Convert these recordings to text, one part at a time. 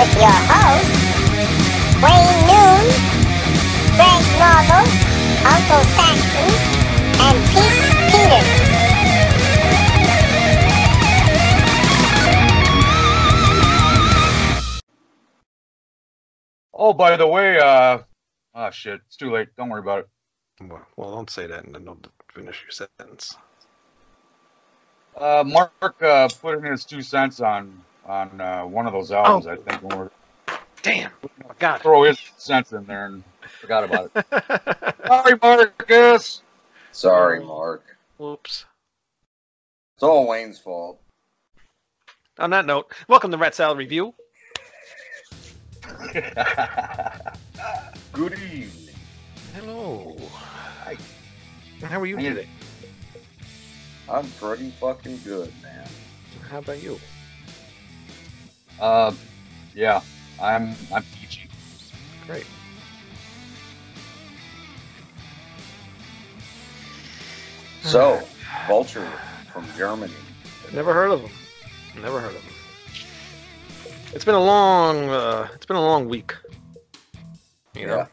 with your hosts, Wayne Noon, Greg Norville, Uncle Saxon, and Pete Peters. Oh, by the way, shit, it's too late. Don't worry about it. Well, don't say that and then don't finish your sentence. Mark put in his 2 cents on one of those albums, oh. I think. When we're... Damn, I got it. Throw his cents in there and forgot about it. Sorry, Marcus. Sorry, Mark. Oops. It's all Wayne's fault. On that note, welcome to Rat Salad Review. Good evening. Hello. Hi. How are you today? I'm pretty fucking good, man. How about you? Yeah, I'm peachy. Great. So, Vulture from Germany. Never heard of him. It's been a long week. You know. Yeah.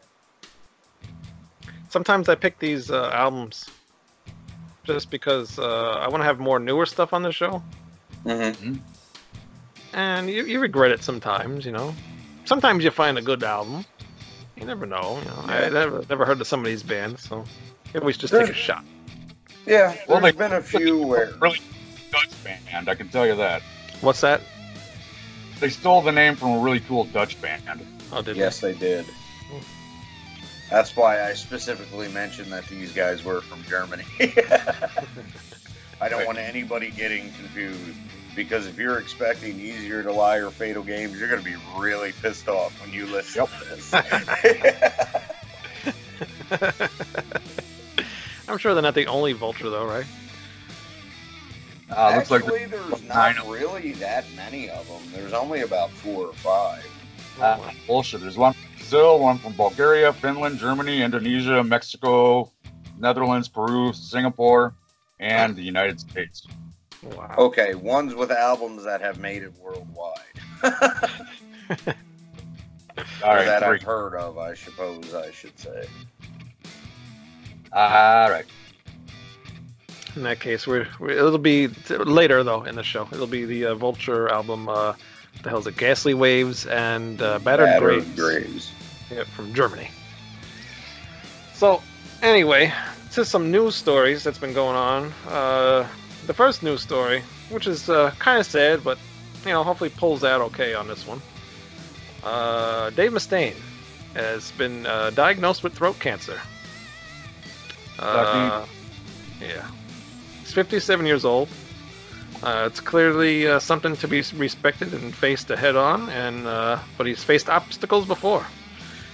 Sometimes I pick these albums just because I want to have more newer stuff on the show. Mm-hmm. And you regret it sometimes, you know. Sometimes you find a good album. You never know. You know? Yeah. I never heard of somebody's band, so I always just take a shot. Yeah. Well, there's been a few where really Dutch band. I can tell you that. What's that? They stole the name from a really cool Dutch band. Oh, did they? Yes, they did. Oh. That's why I specifically mentioned that these guys were from Germany. I don't want anybody getting confused, because if you're expecting Easier to Lie or Fatal Games, you're going to be really pissed off when you listen to this. I'm sure they're not the only Vulture, though, right? Actually, looks like there's not really that many of them. There's only about 4 or 5. Bullshit. There's one from Brazil, one from Bulgaria, Finland, Germany, Indonesia, Mexico, Netherlands, Peru, Singapore, and the United States. Wow. Okay, ones with albums that have made it worldwide. All right, that 3. I've heard of, I suppose I should say. All right. In that case, it'll be later, though, in the show. It'll be the Vulture album, the hell's it, Ghastly Waves and Battered Graves. Yeah, from Germany. So, anyway, to some news stories that's been going on. The first news story, which is kind of sad, but, you know, hopefully pulls out okay on this one. Dave Mustaine has been diagnosed with throat cancer. Yeah. He's 57 years old. It's clearly something to be respected and faced head on, and but he's faced obstacles before.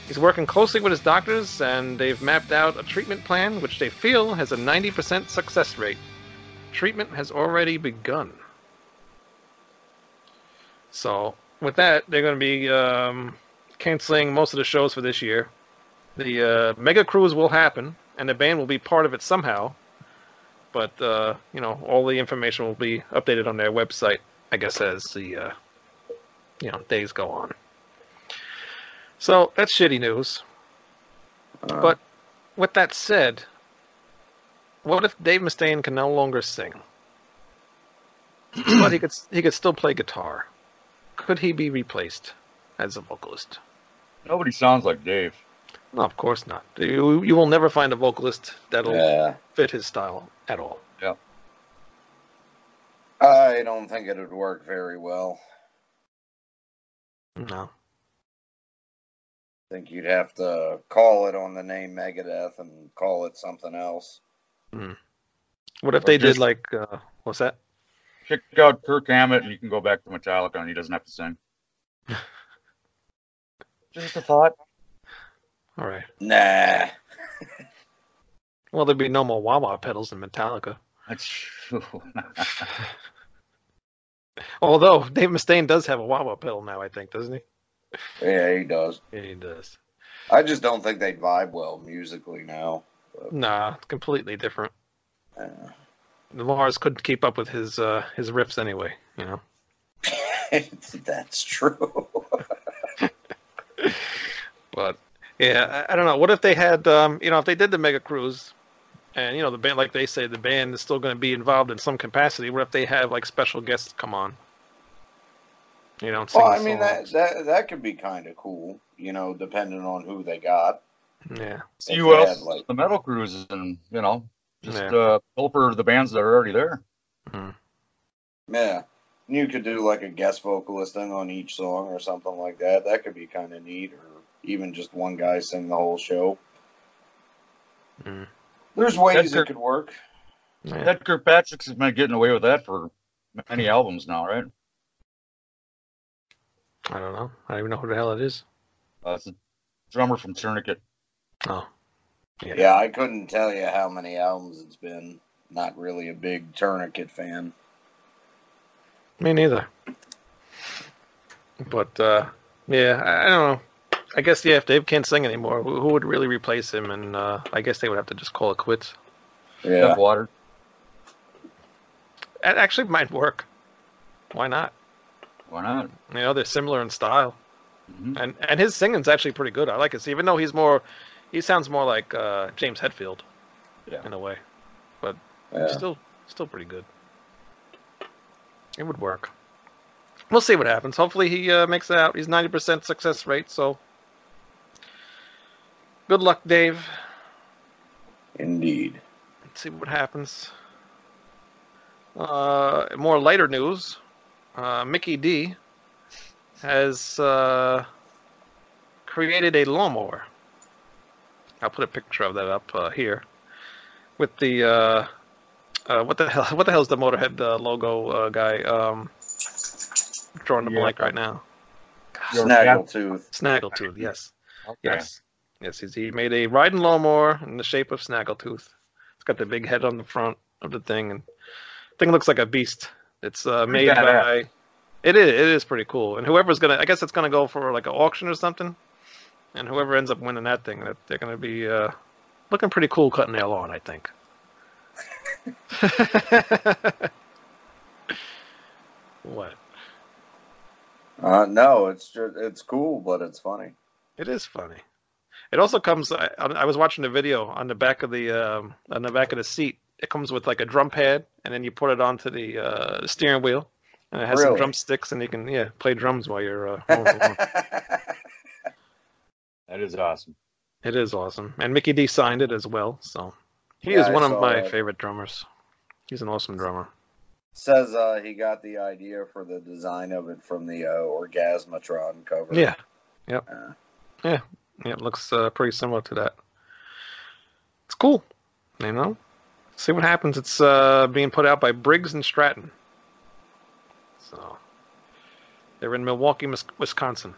He's working closely with his doctors, and they've mapped out a treatment plan, which they feel has a 90% success rate. Treatment has already begun. So, with that, they're going to be canceling most of the shows for this year. The Mega Cruise will happen, and the band will be part of it somehow. But, you know, all the information will be updated on their website, I guess, as the, you know, days go on. So, that's shitty news. But, with that said, what if Dave Mustaine can no longer sing? But he could still play guitar. Could he be replaced as a vocalist? Nobody sounds like Dave. No, of course not. You will never find a vocalist that'll fit his style at all. Yeah. I don't think it would work very well. No. I think you'd have to call it on the name Megadeth and call it something else. Mm. What if they did like, what's that? Kick out Kirk Hammett and you can go back to Metallica and he doesn't have to sing. Just a thought. All right. Nah. Well, there'd be no more wah-wah pedals in Metallica. That's true. Although, Dave Mustaine does have a wah-wah pedal now, I think, doesn't he? Yeah, he does. Yeah, he does. I just don't think they vibe well musically now. But... Nah, it's completely different. Lars couldn't keep up with his riffs anyway, you know? That's true. But yeah, I don't know. What if they had, you know, if they did the mega cruise, and you know, the band, like they say, the band is still going to be involved in some capacity. What if they have like special guests come on? You know, well, I mean, that could be kind of cool. You know, depending on who they got. Yeah. See who else? Like the metal cruises, and you know, just pilfer the bands that are already there. Mm-hmm. Yeah. You could do like a guest vocalist thing on each song or something like that. That could be kind of neat, or even just one guy sing the whole show. Mm. There's ways that could work. Yeah. That Kirkpatrick's has been getting away with that for many albums now, right? I don't know. I don't even know who the hell it is. It's a drummer from Tourniquet. Oh. Yeah. Yeah, I couldn't tell you how many albums it's been. Not really a big Tourniquet fan. Me neither. But, yeah, I don't know. I guess, yeah, if Dave can't sing anymore, who would really replace him? And I guess they would have to just call it quits. Yeah. Have water. That actually might work. Why not? Why not? You know, they're similar in style. Mm-hmm. And his singing's actually pretty good. I like it. Even though he's more, he sounds more like James Hetfield in a way. But still pretty good. It would work. We'll see what happens. Hopefully he makes it out. He's 90% success rate, so good luck, Dave. Indeed. Let's see what happens. More lighter news. Mickey D has created a lawnmower. I'll put a picture of that up here with the... What the hell is the Motorhead logo guy drawing the blank right now? Snaggletooth. Snaggletooth, yes. Okay. Yes, he made a riding lawnmower in the shape of Snaggletooth. It's got the big head on the front of the thing, and the thing looks like a beast. It's made by... It is pretty cool. And whoever's going to... I guess it's going to go for like an auction or something, and whoever ends up winning that thing, they're going to be looking pretty cool cutting their lawn, I think. What? No, it's cool, but it's funny. It is funny. It also comes. I was watching a video on the back of the seat. It comes with like a drum pad, and then you put it onto the steering wheel, and it has some drumsticks, and you can play drums while you're rolling along. That is awesome. It is awesome, and Mickey D signed it as well, so. He is one of my favorite drummers. He's an awesome drummer. Says he got the idea for the design of it from the Orgasmatron cover. Yeah. Yep. Yeah, it looks pretty similar to that. It's cool. You know? See what happens. It's being put out by Briggs and Stratton. So, they're in Milwaukee, Wisconsin.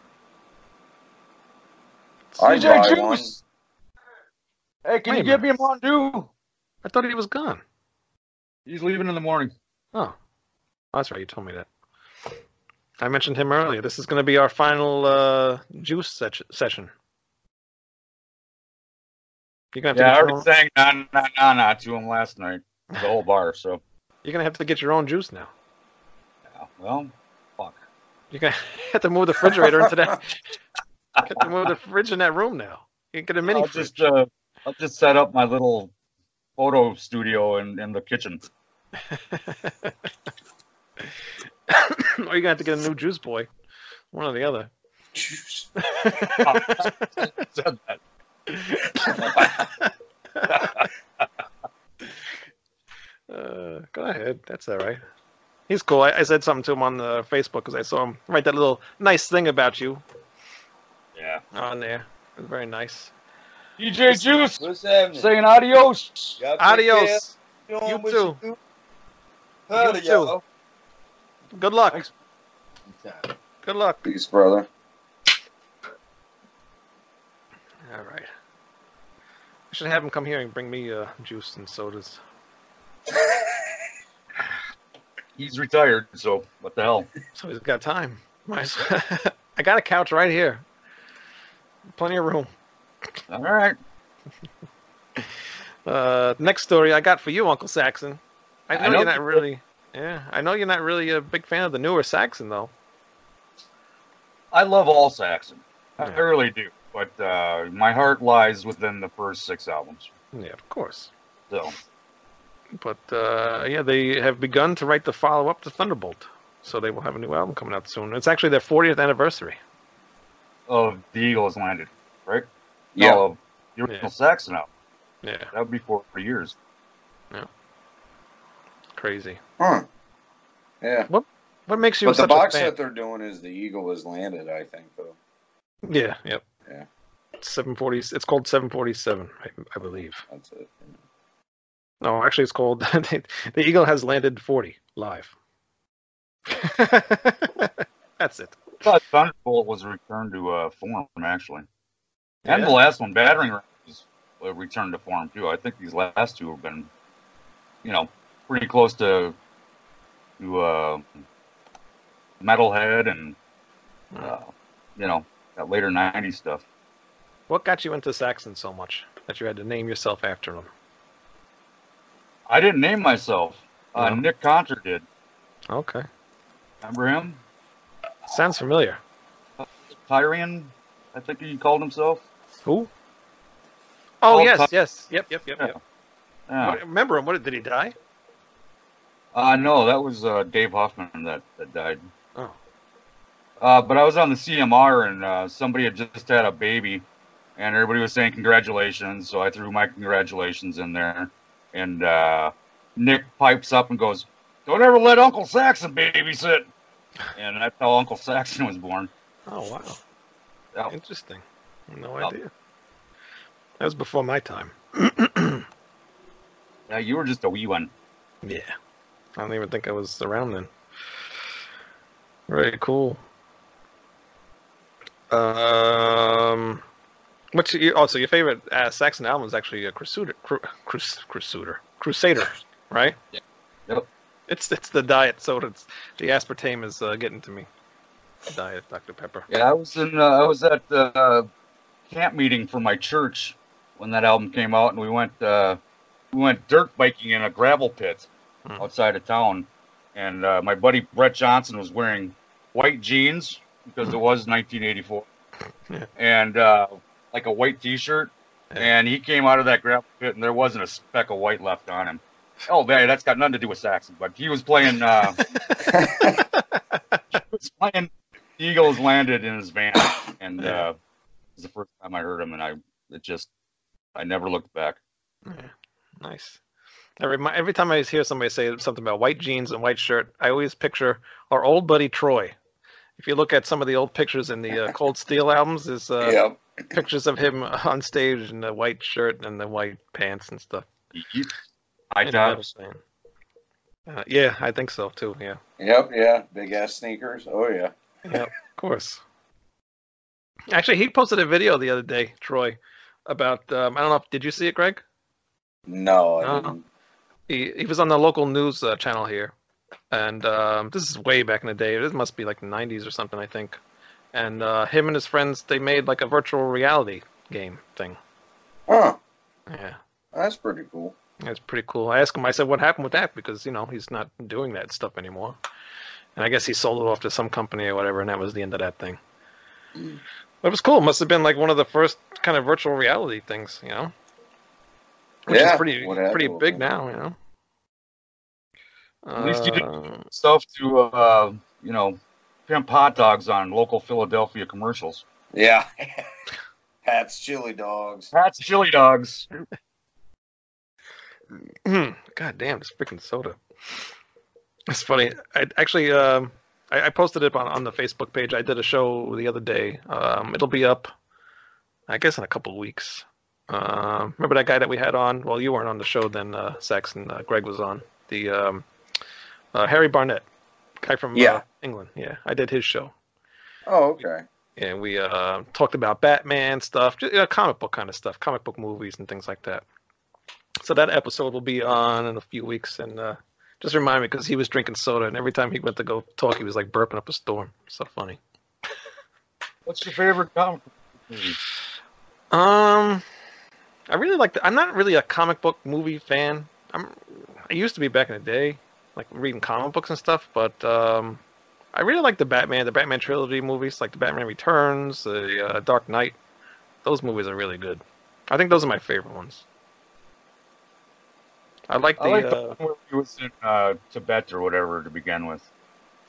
CJ Juice! Hey, can you give me a Mondew? I thought he was gone. He's leaving in the morning. Oh. That's right. You told me that. I mentioned him earlier. This is going to be our final juice session. You're gonna have to I already sang na-na-na-na to him last night. The whole bar, so. You're going to have to get your own juice now. Yeah, well, fuck. You're going to have to move the refrigerator into that. You have to move the fridge in that room now. You can get a mini fridge. I'll just set up my little photo studio in the kitchen. Or you're going to have to get a new juice boy. One or the other. Juice. Said that. Go ahead. That's all right. He's cool. I said something to him on the Facebook because I saw him write that little nice thing about you. Yeah. On there. It was very nice. DJ Juice, what's saying adios. Adios. You too. You too. Good luck. Thanks. Good luck. Peace, brother. All right. I should have him come here and bring me juice and sodas. He's retired, so what the hell? So he's got time. I got a couch right here. Plenty of room. All right. Next story I got for you, Uncle Saxon. I know you're not really. Yeah, I know you're not really a big fan of the newer Saxon, though. I love all Saxon. I really do. But my heart lies within the first six albums. Yeah, of course. So, but yeah, they have begun to write the follow-up to Thunderbolt, so they will have a new album coming out soon. It's actually their 40th anniversary. Of The Eagle Has Landed, right? Yeah. No, the original Saxon album. Yeah. That would be 4 years. Yeah. Crazy. Huh. Yeah. What makes you? But such the box a fan? Set they're doing is The Eagle Has Landed, I think, though. Yeah. Yep. Yeah. 740. It's called 747, I believe. That's it. Yeah. No, actually, it's called The Eagle Has Landed 40 Live. That's it. I thought Thunderbolt was returned to form, actually, and the last one, Battering Ram, was returned to form too. I think these last two have been, you know, pretty close to Metalhead and you know, that later '90s stuff. What got you into Saxon so much that you had to name yourself after them? I didn't name myself. Nick Conter did. Okay. Remember him? Sounds familiar. Tyrion, I think he called himself. Who? Oh, yes. Yep. Yeah. Remember him. What, did he die? No, that was Dave Huffman that died. Oh. But I was on the CMR, and somebody had just had a baby, and everybody was saying congratulations, so I threw my congratulations in there. And Nick pipes up and goes, "Don't ever let Uncle Saxon babysit." And that's how Uncle Saxon was born. Oh, wow. Yeah. Interesting. No idea. That was before my time. Yeah, you were just a wee one. Yeah. I don't even think I was around then. Very cool. So your favorite Saxon album is actually Crusader, right? Yeah. Yep. It's the diet soda. It's, the aspartame is getting to me. Diet Dr. Pepper. Yeah, I was at the camp meeting for my church when that album came out, and we went dirt biking in a gravel pit outside of town, and my buddy Brett Johnson was wearing white jeans because it was 1984, and like a white T-shirt, and he came out of that gravel pit, and there wasn't a speck of white left on him. Oh, man, that's got nothing to do with Saxon, but he was playing The Eagle Has Landed in his van, and it was the first time I heard him, and I never looked back. Yeah. Nice. Every time I hear somebody say something about white jeans and white shirt, I always picture our old buddy Troy. If you look at some of the old pictures in the Cold Steel albums, there's pictures of him on stage in the white shirt and the white pants and stuff. Yeah, I think so too. Yeah. Yep. Yeah. Big ass sneakers. Oh yeah. Yep. Of course. Actually, he posted a video the other day, Troy, about I don't know. Did you see it, Greg? No, I didn't. He was on the local news channel here, and this is way back in the day. This must be like the '90s or something, I think. And him and his friends, they made like a virtual reality game thing. Huh. Yeah. That's pretty cool. That's pretty cool. I asked him, I said, what happened with that? Because, you know, he's not doing that stuff anymore. And I guess he sold it off to some company or whatever, and that was the end of that thing. But it was cool. It must have been like one of the first kind of virtual reality things, you know? Which is pretty big now, you know? At least you did stuff to, you know, pimp hot dogs on local Philadelphia commercials. Yeah. Pat's Chili Dogs. Pat's Chili Dogs. God damn, this freaking soda. It's funny. I actually, I posted it on the Facebook page. I did a show the other day. It'll be up, I guess, in a couple of weeks. Remember that guy that we had on? Well, you weren't on the show then, Saxon. Greg was on. The Harry Barnett, guy from England. Yeah, I did his show. Oh, okay. And we talked about Batman stuff, just, you know, comic book kind of stuff, comic book movies and things like that. So that episode will be on in a few weeks, and just remind me, because he was drinking soda, and every time he went to go talk, he was like burping up a storm. So funny. What's your favorite comic book movie? I really like I'm not really a comic book movie fan. I used to be back in the day, like reading comic books and stuff, but I really like the Batman trilogy movies, like the Batman Returns, the Dark Knight. Those movies are really good. I think those are my favorite ones. I like the one where he was in Tibet or whatever to begin with.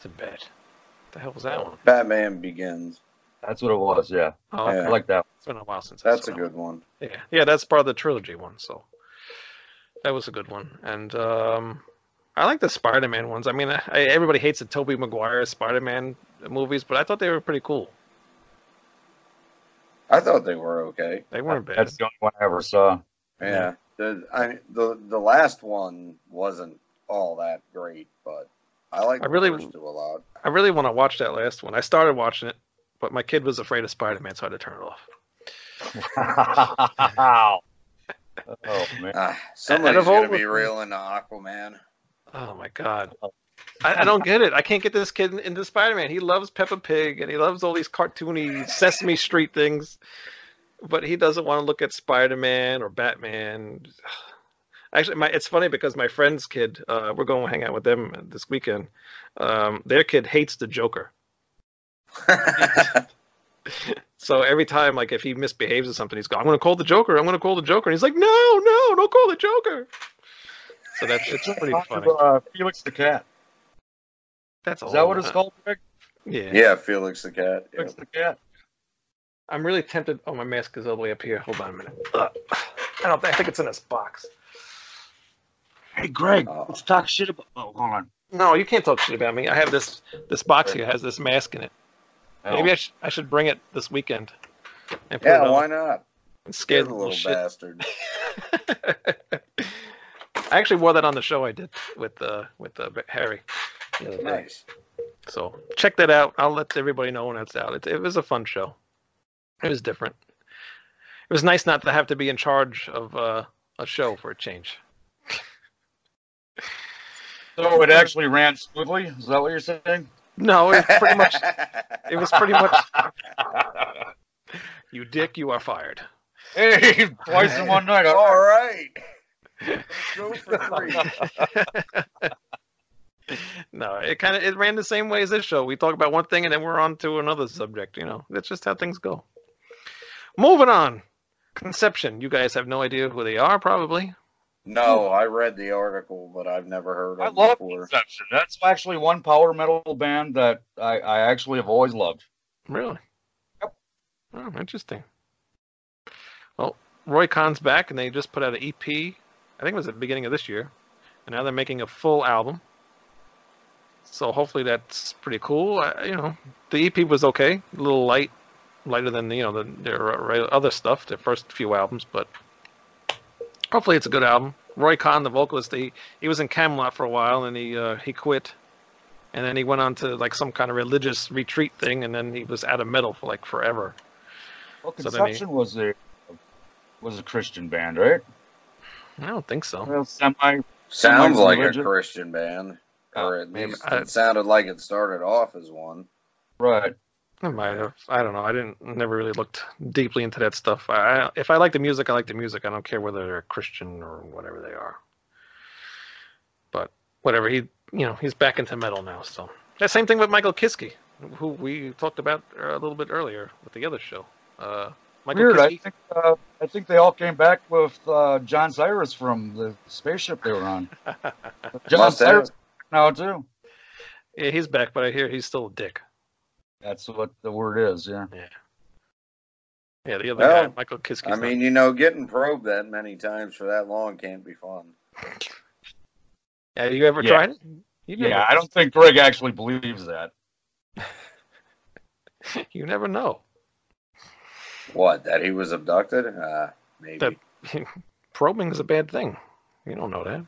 Tibet. What the hell was that one? Batman Begins. That's what it was, yeah. Oh, yeah. I like that one. It's been a while since I've seen that. That's a good one. Yeah. Yeah, that's part of the trilogy one, so that was a good one. And I like the Spider-Man ones. I mean, everybody hates the Tobey Maguire Spider-Man movies, but I thought they were pretty cool. I thought they were okay. They weren't bad. That's the only one I ever saw. Yeah. The last one wasn't all that great, but I like the first two a lot. I really want to watch that last one. I started watching it, but my kid was afraid of Spider-Man, so I had to turn it off. Wow. Oh, man. Somebody's going to be real into Aquaman. Oh, my God. I don't get it. I can't get this kid into Spider-Man. He loves Peppa Pig, and he loves all these cartoony Sesame Street things. But he doesn't want to look at Spider-Man or Batman. Actually, it's funny because my friend's kid, we're going to hang out with them this weekend. Their kid hates the Joker. So every time, like, if he misbehaves or something, he's going, I'm going to call the Joker. I'm going to call the Joker. And he's like, no, don't call the Joker. So it's pretty funny. Felix the Cat. Is that what it's called, Rick? Yeah. Yeah, Felix the Cat. Felix the Cat. I'm really tempted. Oh, my mask is all the way up here. Hold on a minute. I think it's in this box. Hey, Greg, let's talk shit about... Oh, hold on. No, you can't talk shit about me. I have this box here has this mask in it. Oh. Maybe I should bring it this weekend. And put it on. Why not? And scare the little bastard. I actually wore that on the show I did with Harry. Nice. So check that out. I'll let everybody know when it's out. It was a fun show. It was different. It was nice not to have to be in charge of a show for a change. So it actually ran smoothly? Is that what you're saying? No, it was pretty much. You dick, you are fired. Hey, twice in one night. All right. Go for three. No, it ran the same way as this show. We talk about one thing and then we're on to another subject. You know, that's just how things go. Moving on, Conception. You guys have no idea who they are, probably. No, I read the article, but I've never heard of them before. I love Conception. That's actually one power metal band that I actually have always loved. Really? Yep. Oh, interesting. Well, Roy Khan's back, and they just put out an EP. I think it was at the beginning of this year, and now they're making a full album. So hopefully that's pretty cool. The EP was okay, a little lighter than their other stuff, their first few albums. But hopefully it's a good album. Roy Khan, the vocalist, he was in Camelot for a while and he quit, and then he went on to like some kind of religious retreat thing, and then he was out of metal for like forever. Well, Conception was a Christian band, right? I don't think so. Well, sounds like a Christian band. Or at least it sounded like it started off as one. Right. I might have. I don't know. I never really looked deeply into that stuff. If I like the music, I like the music. I don't care whether they're Christian or whatever they are. But whatever. He's back into metal now. So that same thing with Michael Kiske, who we talked about a little bit earlier with the other show. Weird. I think they all came back with John Cyrus from the spaceship they were on. John Cyrus. No, too. Yeah, he's back, but I hear he's still a dick. That's what the word is, yeah. Yeah. Yeah, the other guy, Michael Kiske. Getting probed that many times for that long can't be fun. Have you ever tried it? I don't think Greg actually believes that. You never know. What? That he was abducted? Maybe. Probing is a bad thing. You don't know that.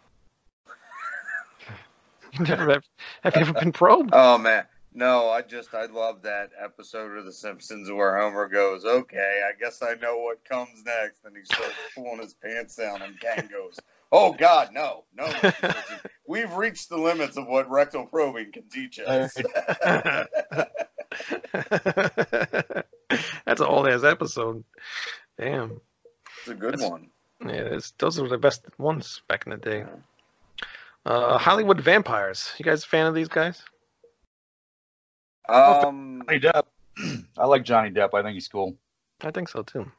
Have you ever been probed? Oh, man. No, I love that episode of The Simpsons where Homer goes, okay, I guess I know what comes next. And he starts pulling his pants down and Kang goes, oh, God, no. We've reached the limits of what rectal probing can teach us. That's an old-ass episode. Damn. It's a good one. Yeah, those were the best ones back in the day. Yeah. Hollywood Vampires. You guys a fan of these guys? Johnny Depp. I like Johnny Depp. I think he's cool. I think so, too.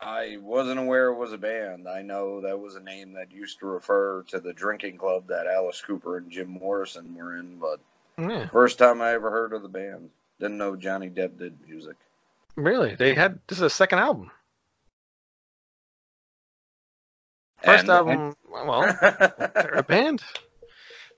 I wasn't aware it was a band. I know that was a name that used to refer to the drinking club that Alice Cooper and Jim Morrison were in, but first time I ever heard of the band. Didn't know Johnny Depp did music. Really? They had, this is a second album. First and, album, well, they're a band.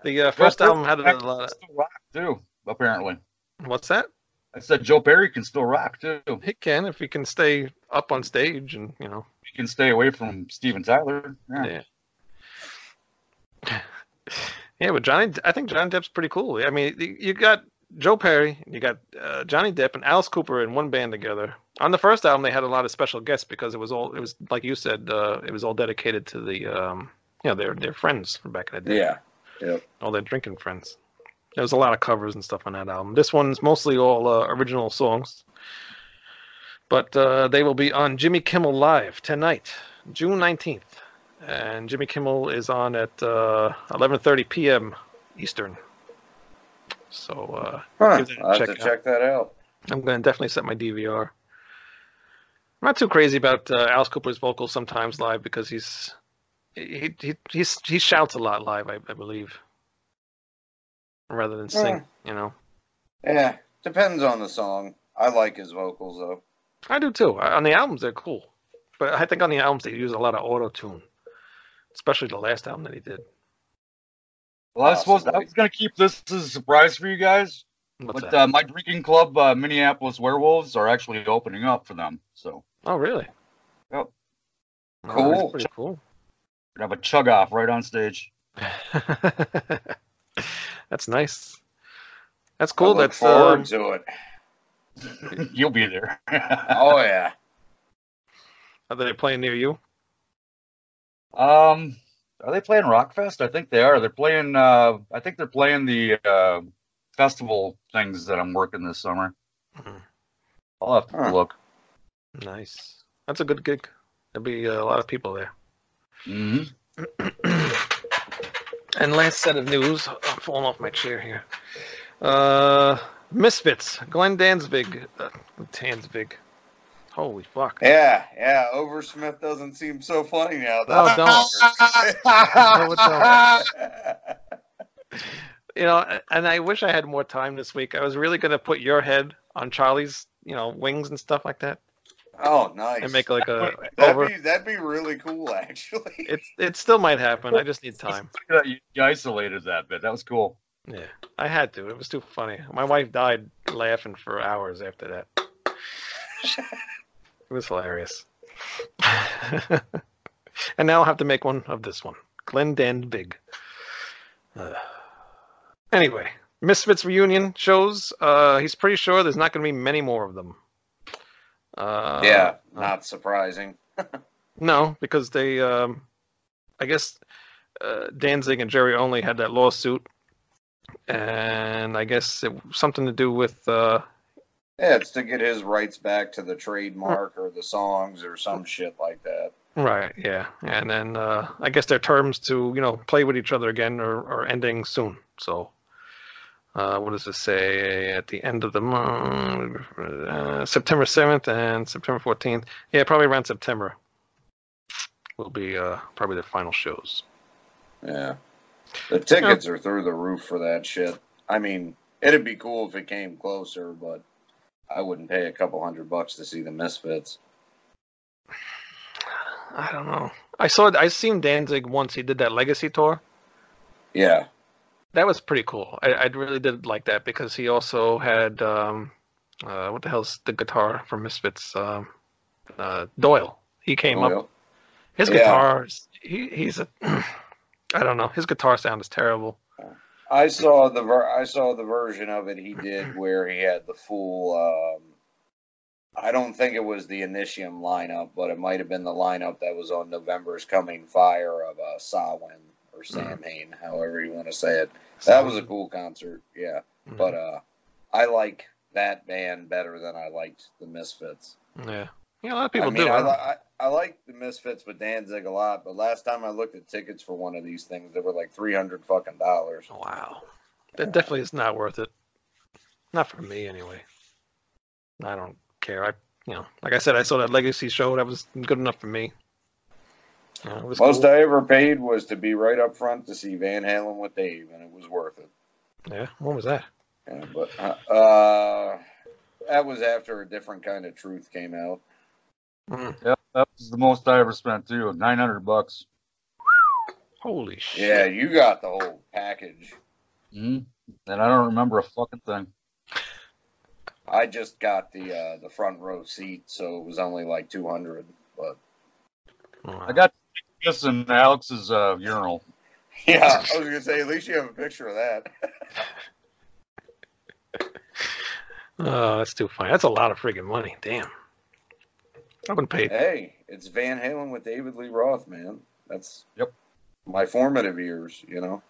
The first album had a lot of... Still rock, too, apparently. What's that? I said Joe Perry can still rock, too. He can, if he can stay up on stage and, you know. He can stay away from Steven Tyler. Yeah. Yeah, but Johnny, I think Johnny Depp's pretty cool. I mean, you got Joe Perry, you got Johnny Depp and Alice Cooper in one band together. On the first album, they had a lot of special guests because it was all, it was like you said, it was all dedicated to the, you know, their friends from back in the day. Yeah. Yep. All their drinking friends. There was a lot of covers and stuff on that album. This one's mostly all original songs. But they will be on Jimmy Kimmel Live tonight, June 19th. And Jimmy Kimmel is on at 11:30 p.m. Eastern. So I'll have to check that out. I'm going to definitely set my DVR. I'm not too crazy about Alice Cooper's vocals sometimes live because he shouts a lot live, I believe, rather than sing, you know. Yeah, depends on the song. I like his vocals, though. I do, too. On the albums, they're cool. But I think on the albums, they use a lot of auto-tune, especially the last album that he did. Well, I was going to keep this as a surprise for you guys. But my drinking club, Minneapolis Werewolves, are actually opening up for them. So. Oh, really? Yep. Oh, cool. That's pretty cool. We'd have a chug-off right on stage. That's nice. That's cool. I look forward to it. You'll be there. Oh, yeah. Are they playing near you? Are they playing Rockfest? I think they are. They're playing. I think they're playing the festival things that I'm working this summer. Mm-hmm. I'll have to look. Nice. That's a good gig. There'll be a lot of people there. And last set of news. I'm falling off my chair here. Misfits. Glenn Danzig. Holy fuck. Yeah. Oversmith doesn't seem so funny now. Oh, don't. You know, and I wish I had more time this week. I was really going to put your head on Charlie's, you know, wings and stuff like that. Oh, nice. And make like a... that'd be really cool, actually. It still might happen. I just need time. You isolated that bit. That was cool. Yeah, I had to. It was too funny. My wife died laughing for hours after that. It was hilarious. And now I'll have to make one of this one. Glenn Danzig. Anyway, Misfits reunion shows. He's pretty sure there's not going to be many more of them. Yeah, not surprising. No, because they, I guess Danzig and Jerry only had that lawsuit. And I guess it was something to do with... yeah, it's to get his rights back to the trademark or the songs or some shit like that. Right, yeah. And then I guess their terms to, you know, play with each other again are ending soon. So what does it say at the end of the month? September 7th and September 14th. Yeah, probably around September will be probably the final shows. Yeah. The tickets are through the roof for that shit. I mean, it'd be cool if it came closer, but... I wouldn't pay a couple $100 to see the Misfits. I don't know. I seen Danzig once. He did that Legacy tour. Yeah. That was pretty cool. I really did like that because he also had, what the hell's the guitar from Misfits? Doyle. He came up. His guitars, he's I don't know. His guitar sound is terrible. I saw the version of it he did where he had the full, I don't think it was the Initium lineup, but it might have been the lineup that was on November's Coming Fire of Samhain or Samhain, however you want to say it. That was a cool concert, yeah. Mm-hmm. But I like that band better than I liked the Misfits. Yeah. Yeah, a lot of people do. I like the Misfits with Danzig a lot, but last time I looked at tickets for one of these things, they were like $300 fucking. Wow, that definitely is not worth it. Not for me, anyway. I don't care. I you know, like I said, I saw that Legacy show. That was good enough for me. Yeah, most cool. I ever paid was to be right up front to see Van Halen with Dave, and it was worth it. Yeah, when was that? Yeah, but that was after A Different Kind of Truth came out. Mm. Yep, that was the most I ever spent too, $900. Holy shit! Yeah, you got the whole package. Mm-hmm. And I don't remember a fucking thing. I just got the front row seat, so it was only like $200. But I got this in Alex's urinal. Yeah, I was gonna say, at least you have a picture of that. Oh, that's too funny. That's a lot of friggin' money. Damn. I wouldn't pay. Hey, it's Van Halen with David Lee Roth, man. That's my formative years, you know.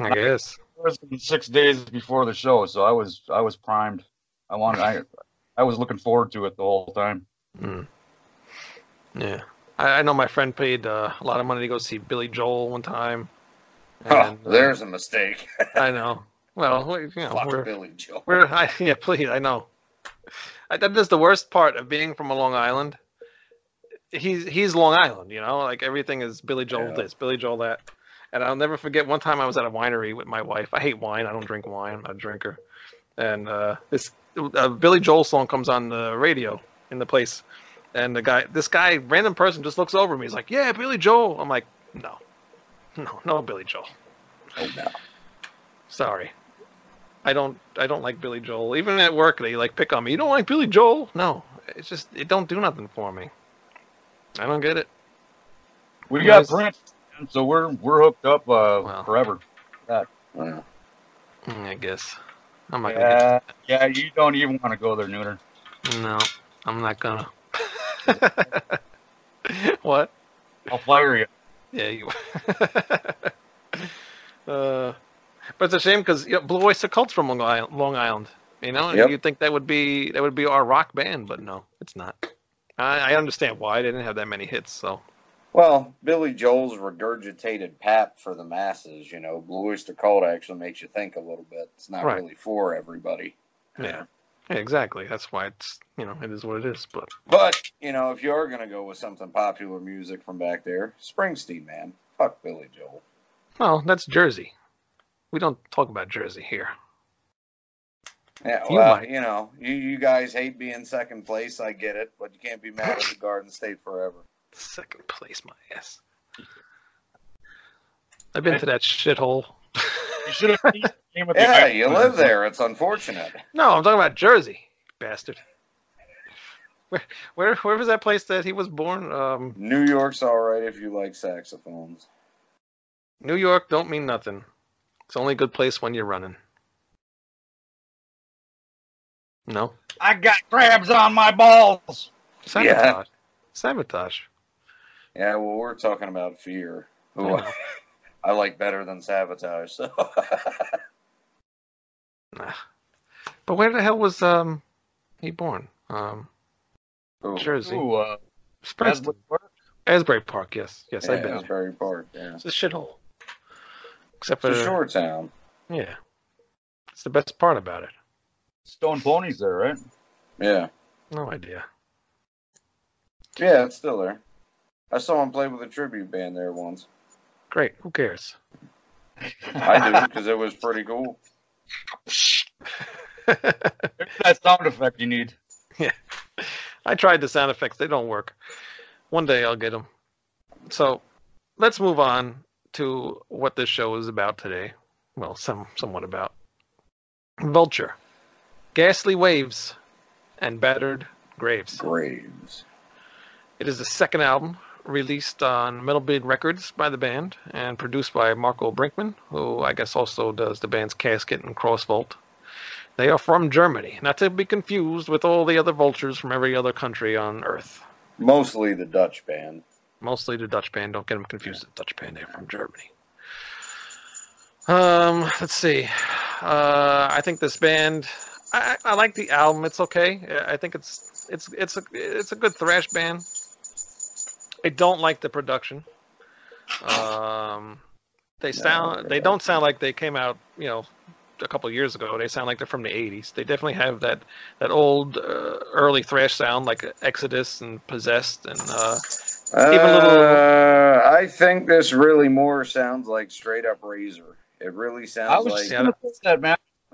I guess. It was 6 days before the show, so I was primed. I was looking forward to it the whole time. Mm. Yeah, I know my friend paid a lot of money to go see Billy Joel one time. And, there's a mistake. I know. Well, you know, fuck Billy Joel. Yeah, please. I know. That is the worst part of being from Long Island. He's Long Island, you know. Like everything is Billy Joel this, Billy Joel that. And I'll never forget one time I was at a winery with my wife. I hate wine. I don't drink wine. I'm not a drinker. And this Billy Joel song comes on the radio in the place, and this guy, random person, just looks over at me. He's like, "Yeah, Billy Joel." I'm like, "No, Billy Joel." Oh no, sorry, I don't like Billy Joel. Even at work, they like pick on me. You don't like Billy Joel? No, it's just it don't do nothing for me. I don't get it. We got Brent, so we're hooked up forever. God. Yeah. I guess. I'm not gonna get to that. You don't even want to go there, Nooner. No, I'm not gonna. What? I'll fire you. Yeah, you. But it's a shame because Blue Oyster Cult's from Long Island. You know, and you'd think that would be our rock band, but no, it's not. I understand why they didn't have that many hits. So. Well, Billy Joel's regurgitated pap for the masses, you know. Blue Oyster Cult actually makes you think a little bit. It's not really for everybody. Yeah. Yeah, exactly. That's why it's, you know, it is what it is. But you know, if you are going to go with something popular music from back there, Springsteen, man. Fuck Billy Joel. Well, that's Jersey. We don't talk about Jersey here. Yeah, well, you know, you guys hate being second place. I get it, but you can't be mad at the Garden State forever. Second place, my ass. I've been to that shithole. You should have. Yeah, you live there. It's unfortunate. No, I'm talking about Jersey, bastard. Where was that place that he was born? New York's all right if you like saxophones. New York don't mean nothing. It's only a good place when you're running. No. I got crabs on my balls. Sabotage. Yeah. Sabotage. Yeah, well, we're talking about Fear, who I like better than Sabotage. So. Nah. But where the hell was he born? Jersey. Asbury Park? Asbury Park, yes. Yes, yeah, I've been Asbury Park, yeah. It's a shithole. Except for... It's a shore town. Yeah. It's the best part about it. Stone Ponies there, right? Yeah. No idea. Yeah, it's still there. I saw him play with a tribute band there once. Great. Who cares? I do, because it was pretty cool. That sound effect you need. Yeah. I tried the sound effects. They don't work. One day I'll get them. So let's move on to what this show is about today. Well, somewhat about. Vulture. Ghastly Waves and Battered Graves. It is the second album released on Metal Blade Records by the band and produced by Marco Brinkman, who I guess also does the band's Casket and Crossvolt. They are from Germany, not to be confused with all the other Vultures from every other country on Earth. Mostly the Dutch band. Don't get them confused with the Dutch band. They're from Germany. Let's see. I think this band... I like the album. It's okay. I think it's a good thrash band. I don't like the production. They don't sound like they came out, a couple of years ago. They sound like they're from the 80s. They definitely have that old early thrash sound, like Exodus and Possessed, and even a little. I think this really more sounds like straight up Razor. It really sounds I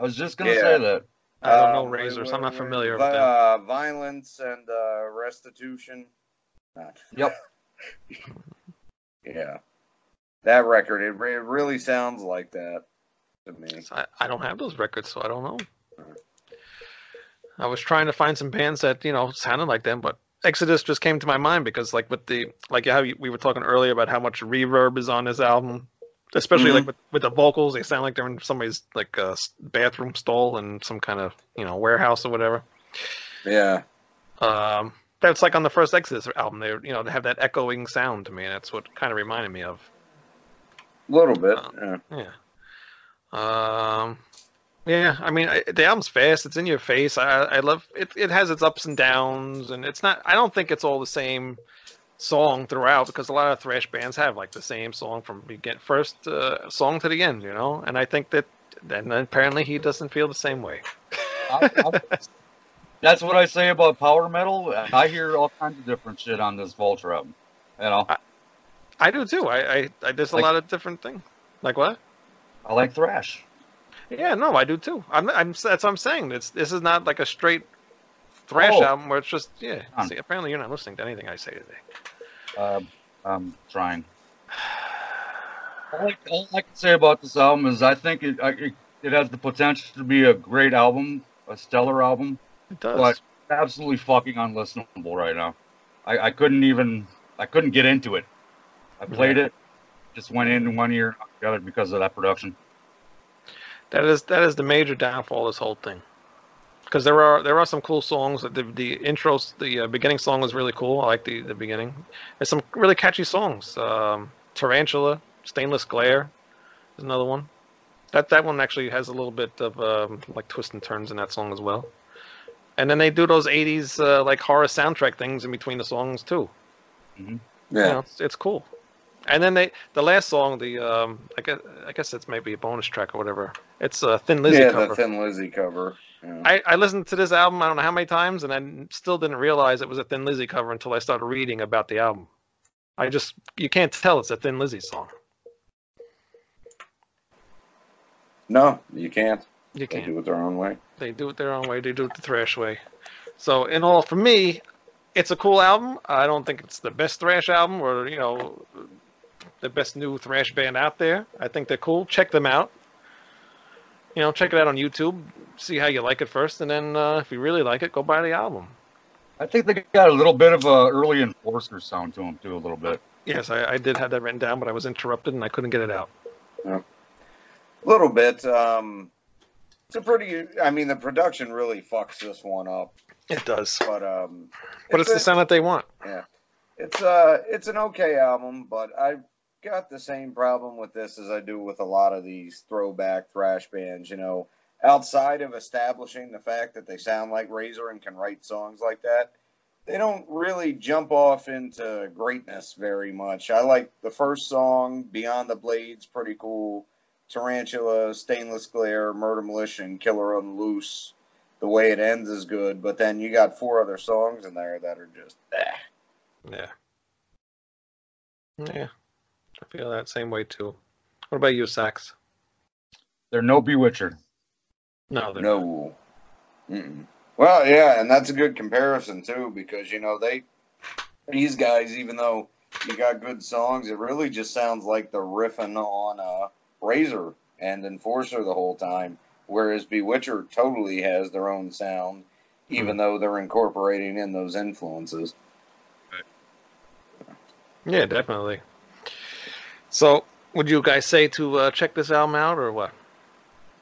was just gonna say that. I don't know Razor, so I'm not familiar with that. Violence and Restitution. Yep. Yeah. That record, it really sounds like that to me. I don't have those records, so I don't know. Right. I was trying to find some bands that, you know, sounded like them, but Exodus just came to my mind because, like, with the, like, how we were talking earlier about how much reverb is on this album, especially like with the vocals, they sound like they're in somebody's like bathroom stall in some kind of, you know, warehouse or whatever. Yeah. That's like on the first Exodus album. They, you know, they have that echoing sound to me, and that's what kind of reminded me of. A little bit, yeah. I mean, the album's fast. It's in your face. I love it. It has its ups and downs, and it's not. I don't think it's all the same song throughout, because a lot of thrash bands have like the same song from first song to the end, you know. And I think that, and apparently he doesn't feel the same way. That's what I say about power metal. I hear all kinds of different shit on this Vulture album, you know. I do too. I there's a lot of different things. Like what? I like thrash. Yeah, no, I do too. I'm that's what I'm saying. This is not like a straight thrash album where it's just See, apparently you're not listening to anything I say today. I'm trying. All I can say about this album is I think it has the potential to be a great album, a stellar album. It does. But absolutely fucking unlistenable right now. I couldn't get into it. I played it, just went in one ear and out the other because of that production. That is the major downfall of this whole thing. Because there are some cool songs. The intros, the beginning song was really cool. I like the beginning. There's some really catchy songs. Tarantula, Stainless Glare is another one. That one actually has a little bit of like twists and turns in that song as well. And then they do those 80s like horror soundtrack things in between the songs too. Mm-hmm. Yeah, you know, it's cool. And then the last song, the I guess it's maybe a bonus track or whatever. It's a Thin Lizzy cover. Yeah, the Thin Lizzy cover. Yeah. I listened to this album I don't know how many times, and I still didn't realize it was a Thin Lizzy cover until I started reading about the album. You can't tell it's a Thin Lizzy song. No, you can't. You can't. They do it their own way. They do it their own way. They do it the thrash way. So in all, for me, it's a cool album. I don't think it's the best thrash album or, you know, the best new thrash band out there. I think they're cool. Check them out. You know, check it out on YouTube. See how you like it first, and then if you really like it, go buy the album. I think they got a little bit of a early Enforcer sound to them, too, a little bit. Yes, I did have that written down, but I was interrupted, and I couldn't get it out. Yeah. A little bit. It's a pretty... I mean, the production really fucks this one up. It does, but it's the sound that they want. Yeah, it's an okay album, but I've got the same problem with this as I do with a lot of these throwback thrash bands. You know, outside of establishing the fact that they sound like Razor and can write songs like that, they don't really jump off into greatness very much. I like the first song, "Beyond the Blades," pretty cool. Tarantula, Stainless Glare, Murder Militia, and Killer on the Loose. The way it ends is good, but then you got four other songs in there that are just, Yeah. I feel that same way, too. What about you, Sax? They're no Bewitcher. No, they're not. Mm-mm. Well, yeah, and that's a good comparison, too, because, you know, these guys, even though you got good songs, it really just sounds like they're riffing on Razor and Enforcer the whole time. Whereas Bewitcher totally has their own sound, even though they're incorporating in those influences. Yeah, definitely. So, would you guys say to check this album out, or what?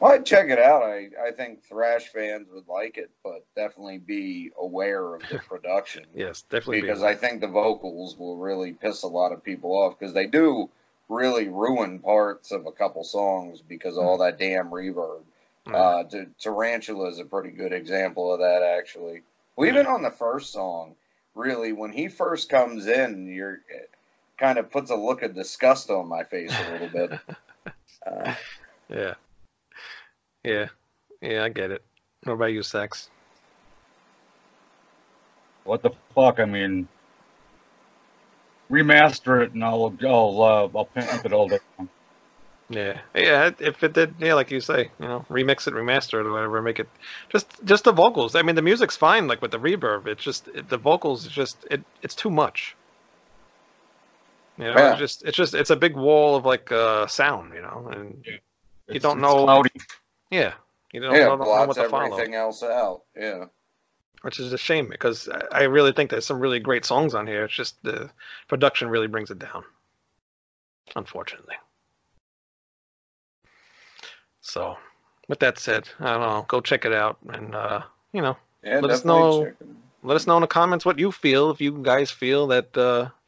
Well, I'd check it out. I think thrash fans would like it, but definitely be aware of the production. Yes, definitely. Because I think the vocals will really piss a lot of people off, because they do really ruin parts of a couple songs because of all that damn reverb. Tarantula is a pretty good example of that, actually. Well, even on the first song, really, when he first comes in, it kind of puts a look of disgust on my face a little bit. Yeah. Yeah, I get it. What about you, Sax? What the fuck? I mean, remaster it and I'll pimp it all day long. Yeah. If it did, yeah, like you say, you know, remix it, remaster it, or whatever, make it just the vocals. I mean, the music's fine, like with the reverb. It's just the vocals. It's too much. You know, yeah. It's a big wall of like sound, you know, and you don't know. Cloudy. Yeah, you don't know what to follow. Everything else out. Yeah. Which is a shame because I really think there's some really great songs on here. It's just the production really brings it down, unfortunately. So, with that said, I don't know. Go check it out, and you know, let us know. Let us know in the comments what you feel. If you guys feel that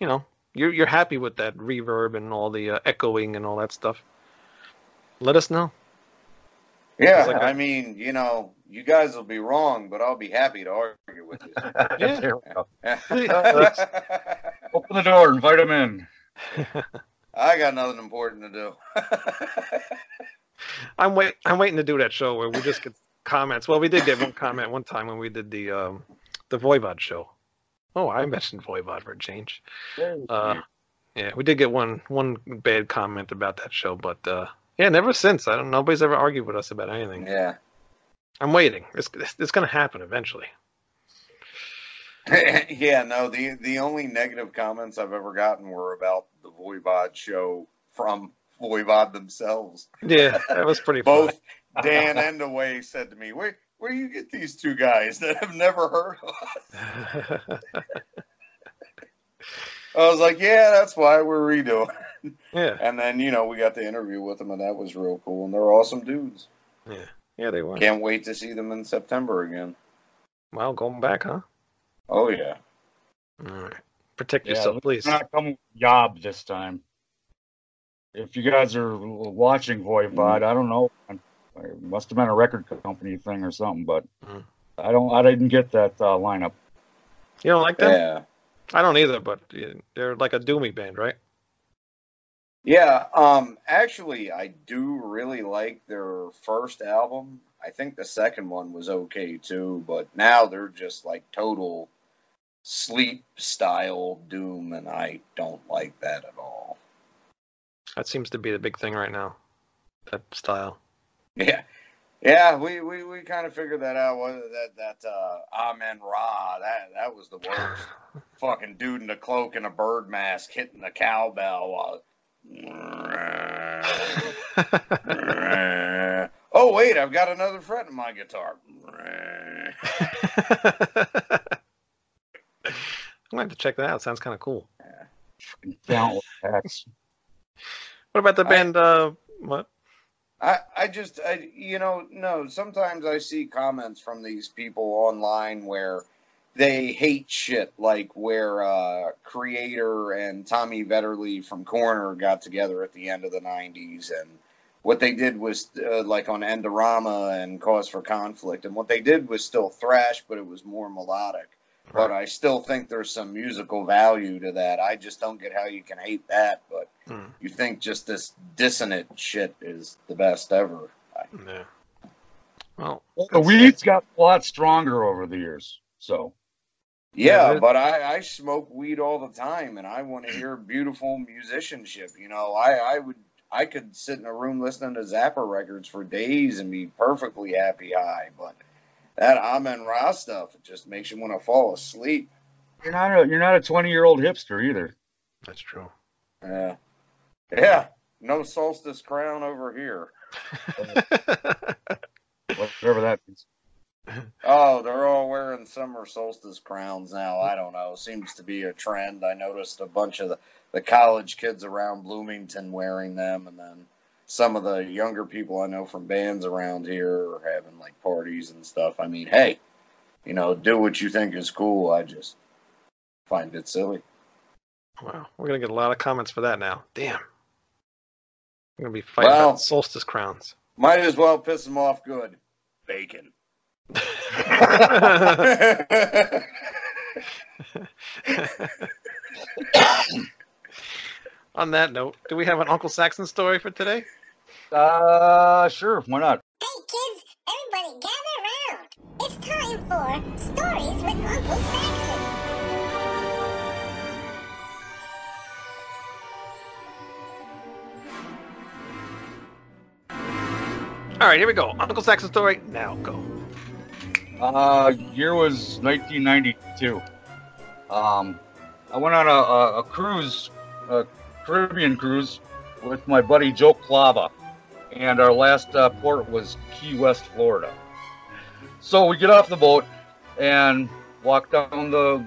you know, you're happy with that reverb and all the echoing and all that stuff, let us know. Yeah, like I mean, you know, you guys will be wrong, but I'll be happy to argue with you. Yeah. Open the door, invite them in. I got nothing important to do. I'm waiting to do that show where we just get comments. Well, we did get one comment one time when we did the Voivod show. Oh, I mentioned Voivod for a change. Yeah, we did get one bad comment about that show, but yeah, never since. Nobody's ever argued with us about anything. Yeah, I'm waiting. It's going to happen eventually. Yeah, no. The only negative comments I've ever gotten were about the Voivod show from Voivod themselves. Yeah, that was pretty funny. Both Dan and Away said to me, where do you get these two guys that have never heard of us? I was like, yeah, that's why we're redoing it. Yeah. And then, you know, we got the interview with them, and that was real cool, and they're awesome dudes. Yeah, they were. Can't wait to see them in September again. Well, going back, huh? Oh, yeah. All right. Protect yourself, please. Not coming with Yob this time. If you guys are watching Voivod, I don't know. It must have been a record company thing or something, but I didn't get that lineup. You don't like them? Yeah, I don't either. But they're like a doomy band, right? Yeah. Actually, I do really like their first album. I think the second one was okay too, but now they're just like total sleep style doom, and I don't like that at all. That seems to be the big thing right now, that style. Yeah, we kind of figured that out. That Amen Ra, that was the worst. Fucking dude in a cloak and a bird mask hitting the cowbell. Oh wait, I've got another fret in my guitar. I'm going to have to check that out. Sounds kind of cool. Yeah. What about the band? What? I just, you know, no. Sometimes I see comments from these people online where they hate shit, like where Creator and Tommy Vetterly from Corner got together at the end of the 90s, and what they did was like on Endorama and Cause for Conflict, and what they did was still thrash, but it was more melodic. Right. But I still think there's some musical value to that. I just don't get how you can hate that. But you think just this dissonant shit is the best ever. Yeah. Well, the weed's got a lot stronger over the years. So. Yeah, but I smoke weed all the time, and I want to hear beautiful musicianship. You know, I could sit in a room listening to Zappa records for days and be perfectly happy high, but. That Amen Ra stuff, it just makes you want to fall asleep. You're not a 20-year-old hipster either. That's true. Yeah. No solstice crown over here. Whatever that means. Oh, they're all wearing summer solstice crowns now. I don't know. Seems to be a trend. I noticed a bunch of the college kids around Bloomington wearing them, and then some of the younger people I know from bands around here are having like parties and stuff. I mean, hey, you know, do what you think is cool. I just find it silly. Wow, we're gonna get a lot of comments for that now. Damn, we're gonna be fighting about solstice crowns. Might as well piss them off good. Bacon. On that note, do we have an Uncle Saxon story for today? Sure, why not? Hey, kids. gather round. It's time for Stories with Uncle Saxon. All right, here we go. Uncle Saxon story, now go. Year was 1992. I went on a cruise, a Caribbean cruise, with my buddy Joe Clava. And our last port was Key West, Florida. So we get off the boat and walk down the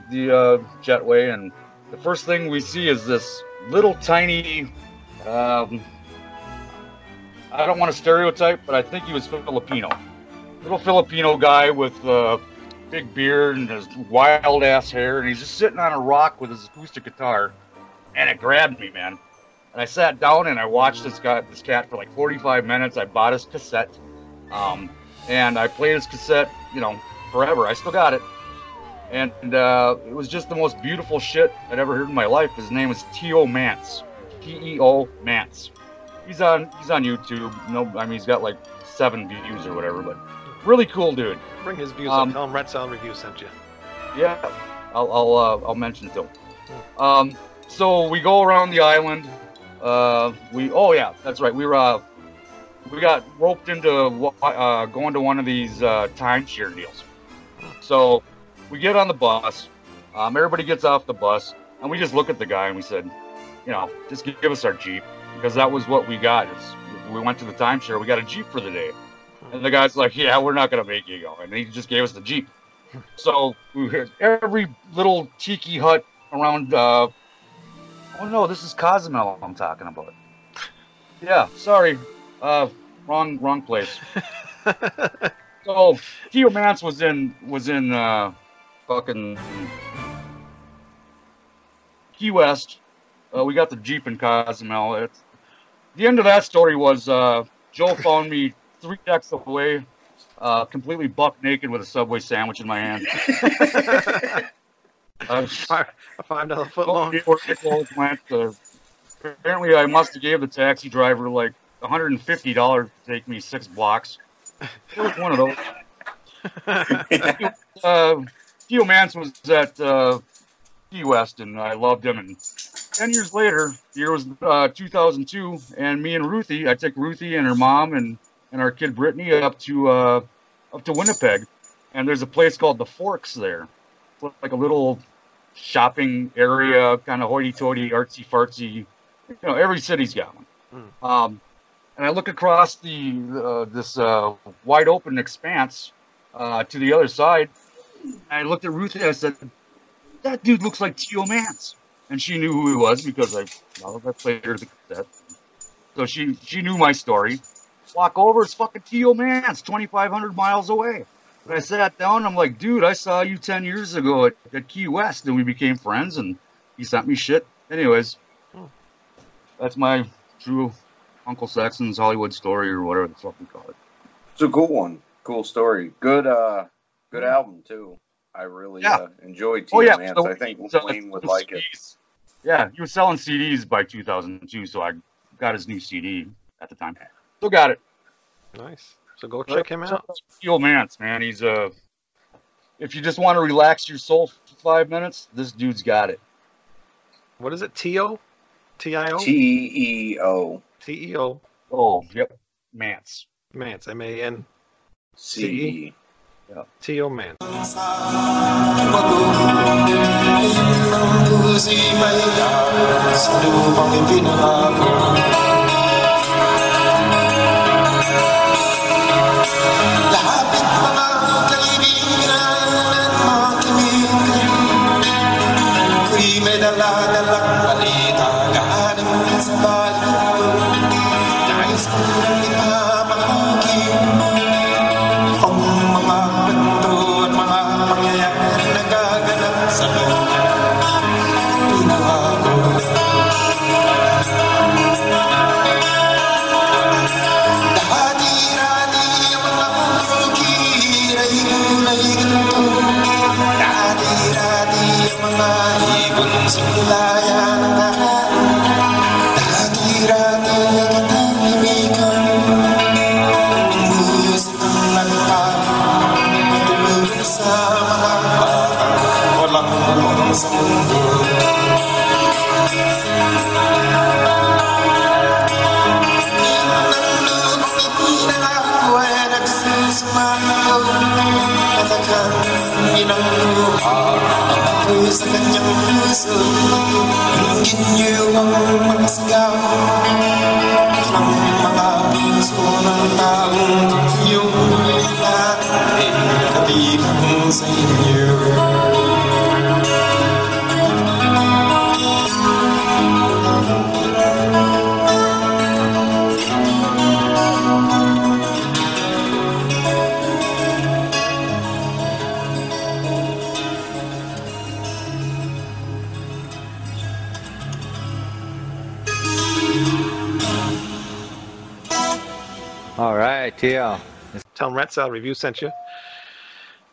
jetway, and the first thing we see is this little tiny, I don't want to stereotype, but I think he was Filipino. Little Filipino guy with a big beard and his wild ass hair, and he's just sitting on a rock with his acoustic guitar, and it grabbed me, man. And I sat down and I watched this cat for like 45 minutes. I bought his cassette, and I played his cassette, you know, forever. I still got it. And it was just the most beautiful shit I'd ever heard in my life. His name is T.O. Mance, T.E.O. Mance. He's on YouTube. No, I mean, he's got like 7 views or whatever, but really cool dude. Bring his views up. Tell him Red Sound Review sent you. Yeah, I'll mention it to him. So we go around the island. We got roped into going to one of these timeshare deals. So we get on the bus, everybody gets off the bus, and we just look at the guy and we said, you know, just give us our Jeep, because that was what we got. We went to the timeshare, we got a Jeep for the day, and the guy's like, yeah, we're not gonna make you go, and he just gave us the Jeep. So we hit every little tiki hut around. Oh no, this is Cozumel I'm talking about. Yeah, sorry. Wrong place. So T.O. Mance was in fucking Key West. We got the Jeep in Cozumel. The end of that story was Joe found me 3 decks away, completely buck naked with a Subway sandwich in my hand. $5 foot long. Apparently, I must have gave the taxi driver like $150 to take me 6 blocks. It was one of those. T.O. Mance was at Key West, and I loved him. And 10 years later, the year was 2002, and me and Ruthie, I took Ruthie and her mom and our kid Brittany up to Winnipeg, and there's a place called The Forks there. Like a little shopping area, kind of hoity-toity, artsy-fartsy. You know, every city's got one. And I look across this wide-open expanse to the other side. And I looked at Ruth and I said, "That dude looks like T.O. Mance." And she knew who he was because I played her the cassette. So she knew my story. Walk over, it's fucking T.O. Mance, 2,500 miles away. But I sat down, I'm like, dude, I saw you 10 years ago at Key West, and we became friends, and he sent me shit. Anyways, that's my true Uncle Saxon's Hollywood story, or whatever the fuck we call it. It's a cool one. Cool story. Good album, too. I really enjoyed T.O. Mance. So I think Wayne would like it. Yeah, he was selling CDs by 2002, so I got his new CD at the time. Still got it. Nice. So go check him out. T.O. Mance, man. He's if you just want to relax your soul for 5 minutes, this dude's got it. What is it? T.O.? T.I.O.? T.E.O. T.E.O. Oh, yep. Mance. M-A-N-C-E. Yeah. T.O. Mance. Yeah. Tell Ratzel Review sent you.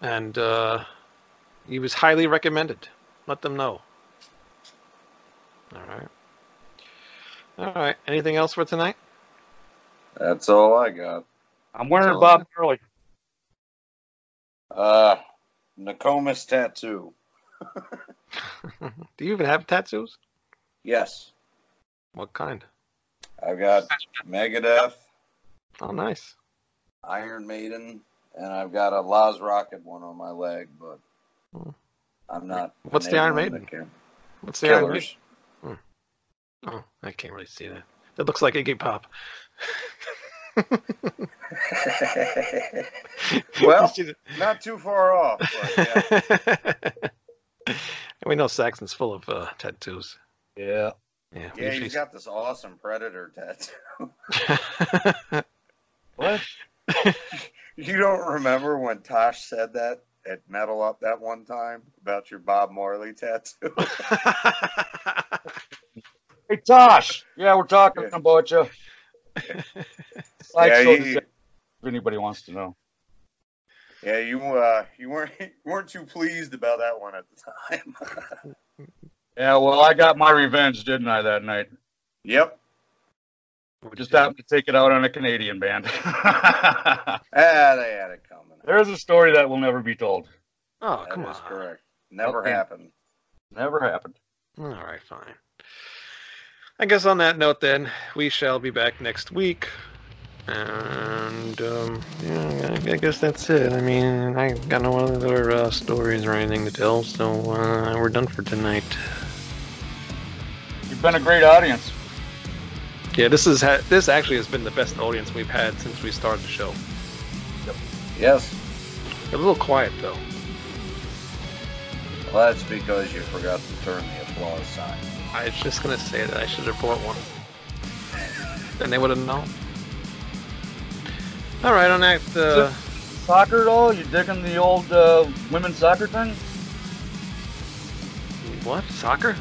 And he was highly recommended. Let them know. All right. Anything else for tonight? That's all I got. I'm wearing Bob Marley. Nokomis tattoo. Do you even have tattoos? Yes. What kind? I've got Megadeth. Oh, nice. Iron Maiden, and I've got a Laz Rocket one on my leg, but I'm not. What's the Iron Maiden? What's the Killers. Iron Maiden? Oh, I can't really see that. That looks like Iggy Pop. Well, not too far off. But yeah. We know Saxon's full of tattoos. Yeah. Yeah, he's got this awesome Predator tattoo. What? You don't remember when Tosh said that at Metal Up that one time about your Bob Marley tattoo? Hey, Tosh. Yeah, we're talking about you. If anybody wants to know. Yeah, you weren't too pleased about that one at the time. Yeah, well, I got my revenge, didn't I, that night? Yep. Just happened to take it out on a Canadian band. They had it coming. There's a story that will never be told. Oh, that come on. That is correct. Never happened. Never happened. All right, fine. I guess on that note, then, we shall be back next week. And, I guess that's it. I mean, I got no other stories or anything to tell, so we're done for tonight. You've been a great audience. Yeah, this actually has been the best audience we've had since we started the show. Yep. Yes. A little quiet, though. Well, that's because you forgot to turn the applause sign. I was just going to say that I should have bought one. And they would have known. All right, on that... soccer at all? You digging the old women's soccer thing? What? Soccer?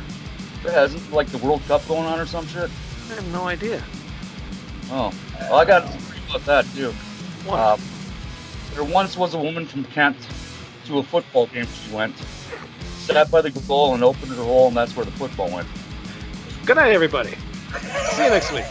Yeah, isn't like the World Cup going on or some shit? I have no idea. Oh, well, I got to agree about that too. What? There once was a woman from Kent to a football game. She went, sat by the goal, and opened her hole, and that's where the football went. Good night, everybody. See you next week.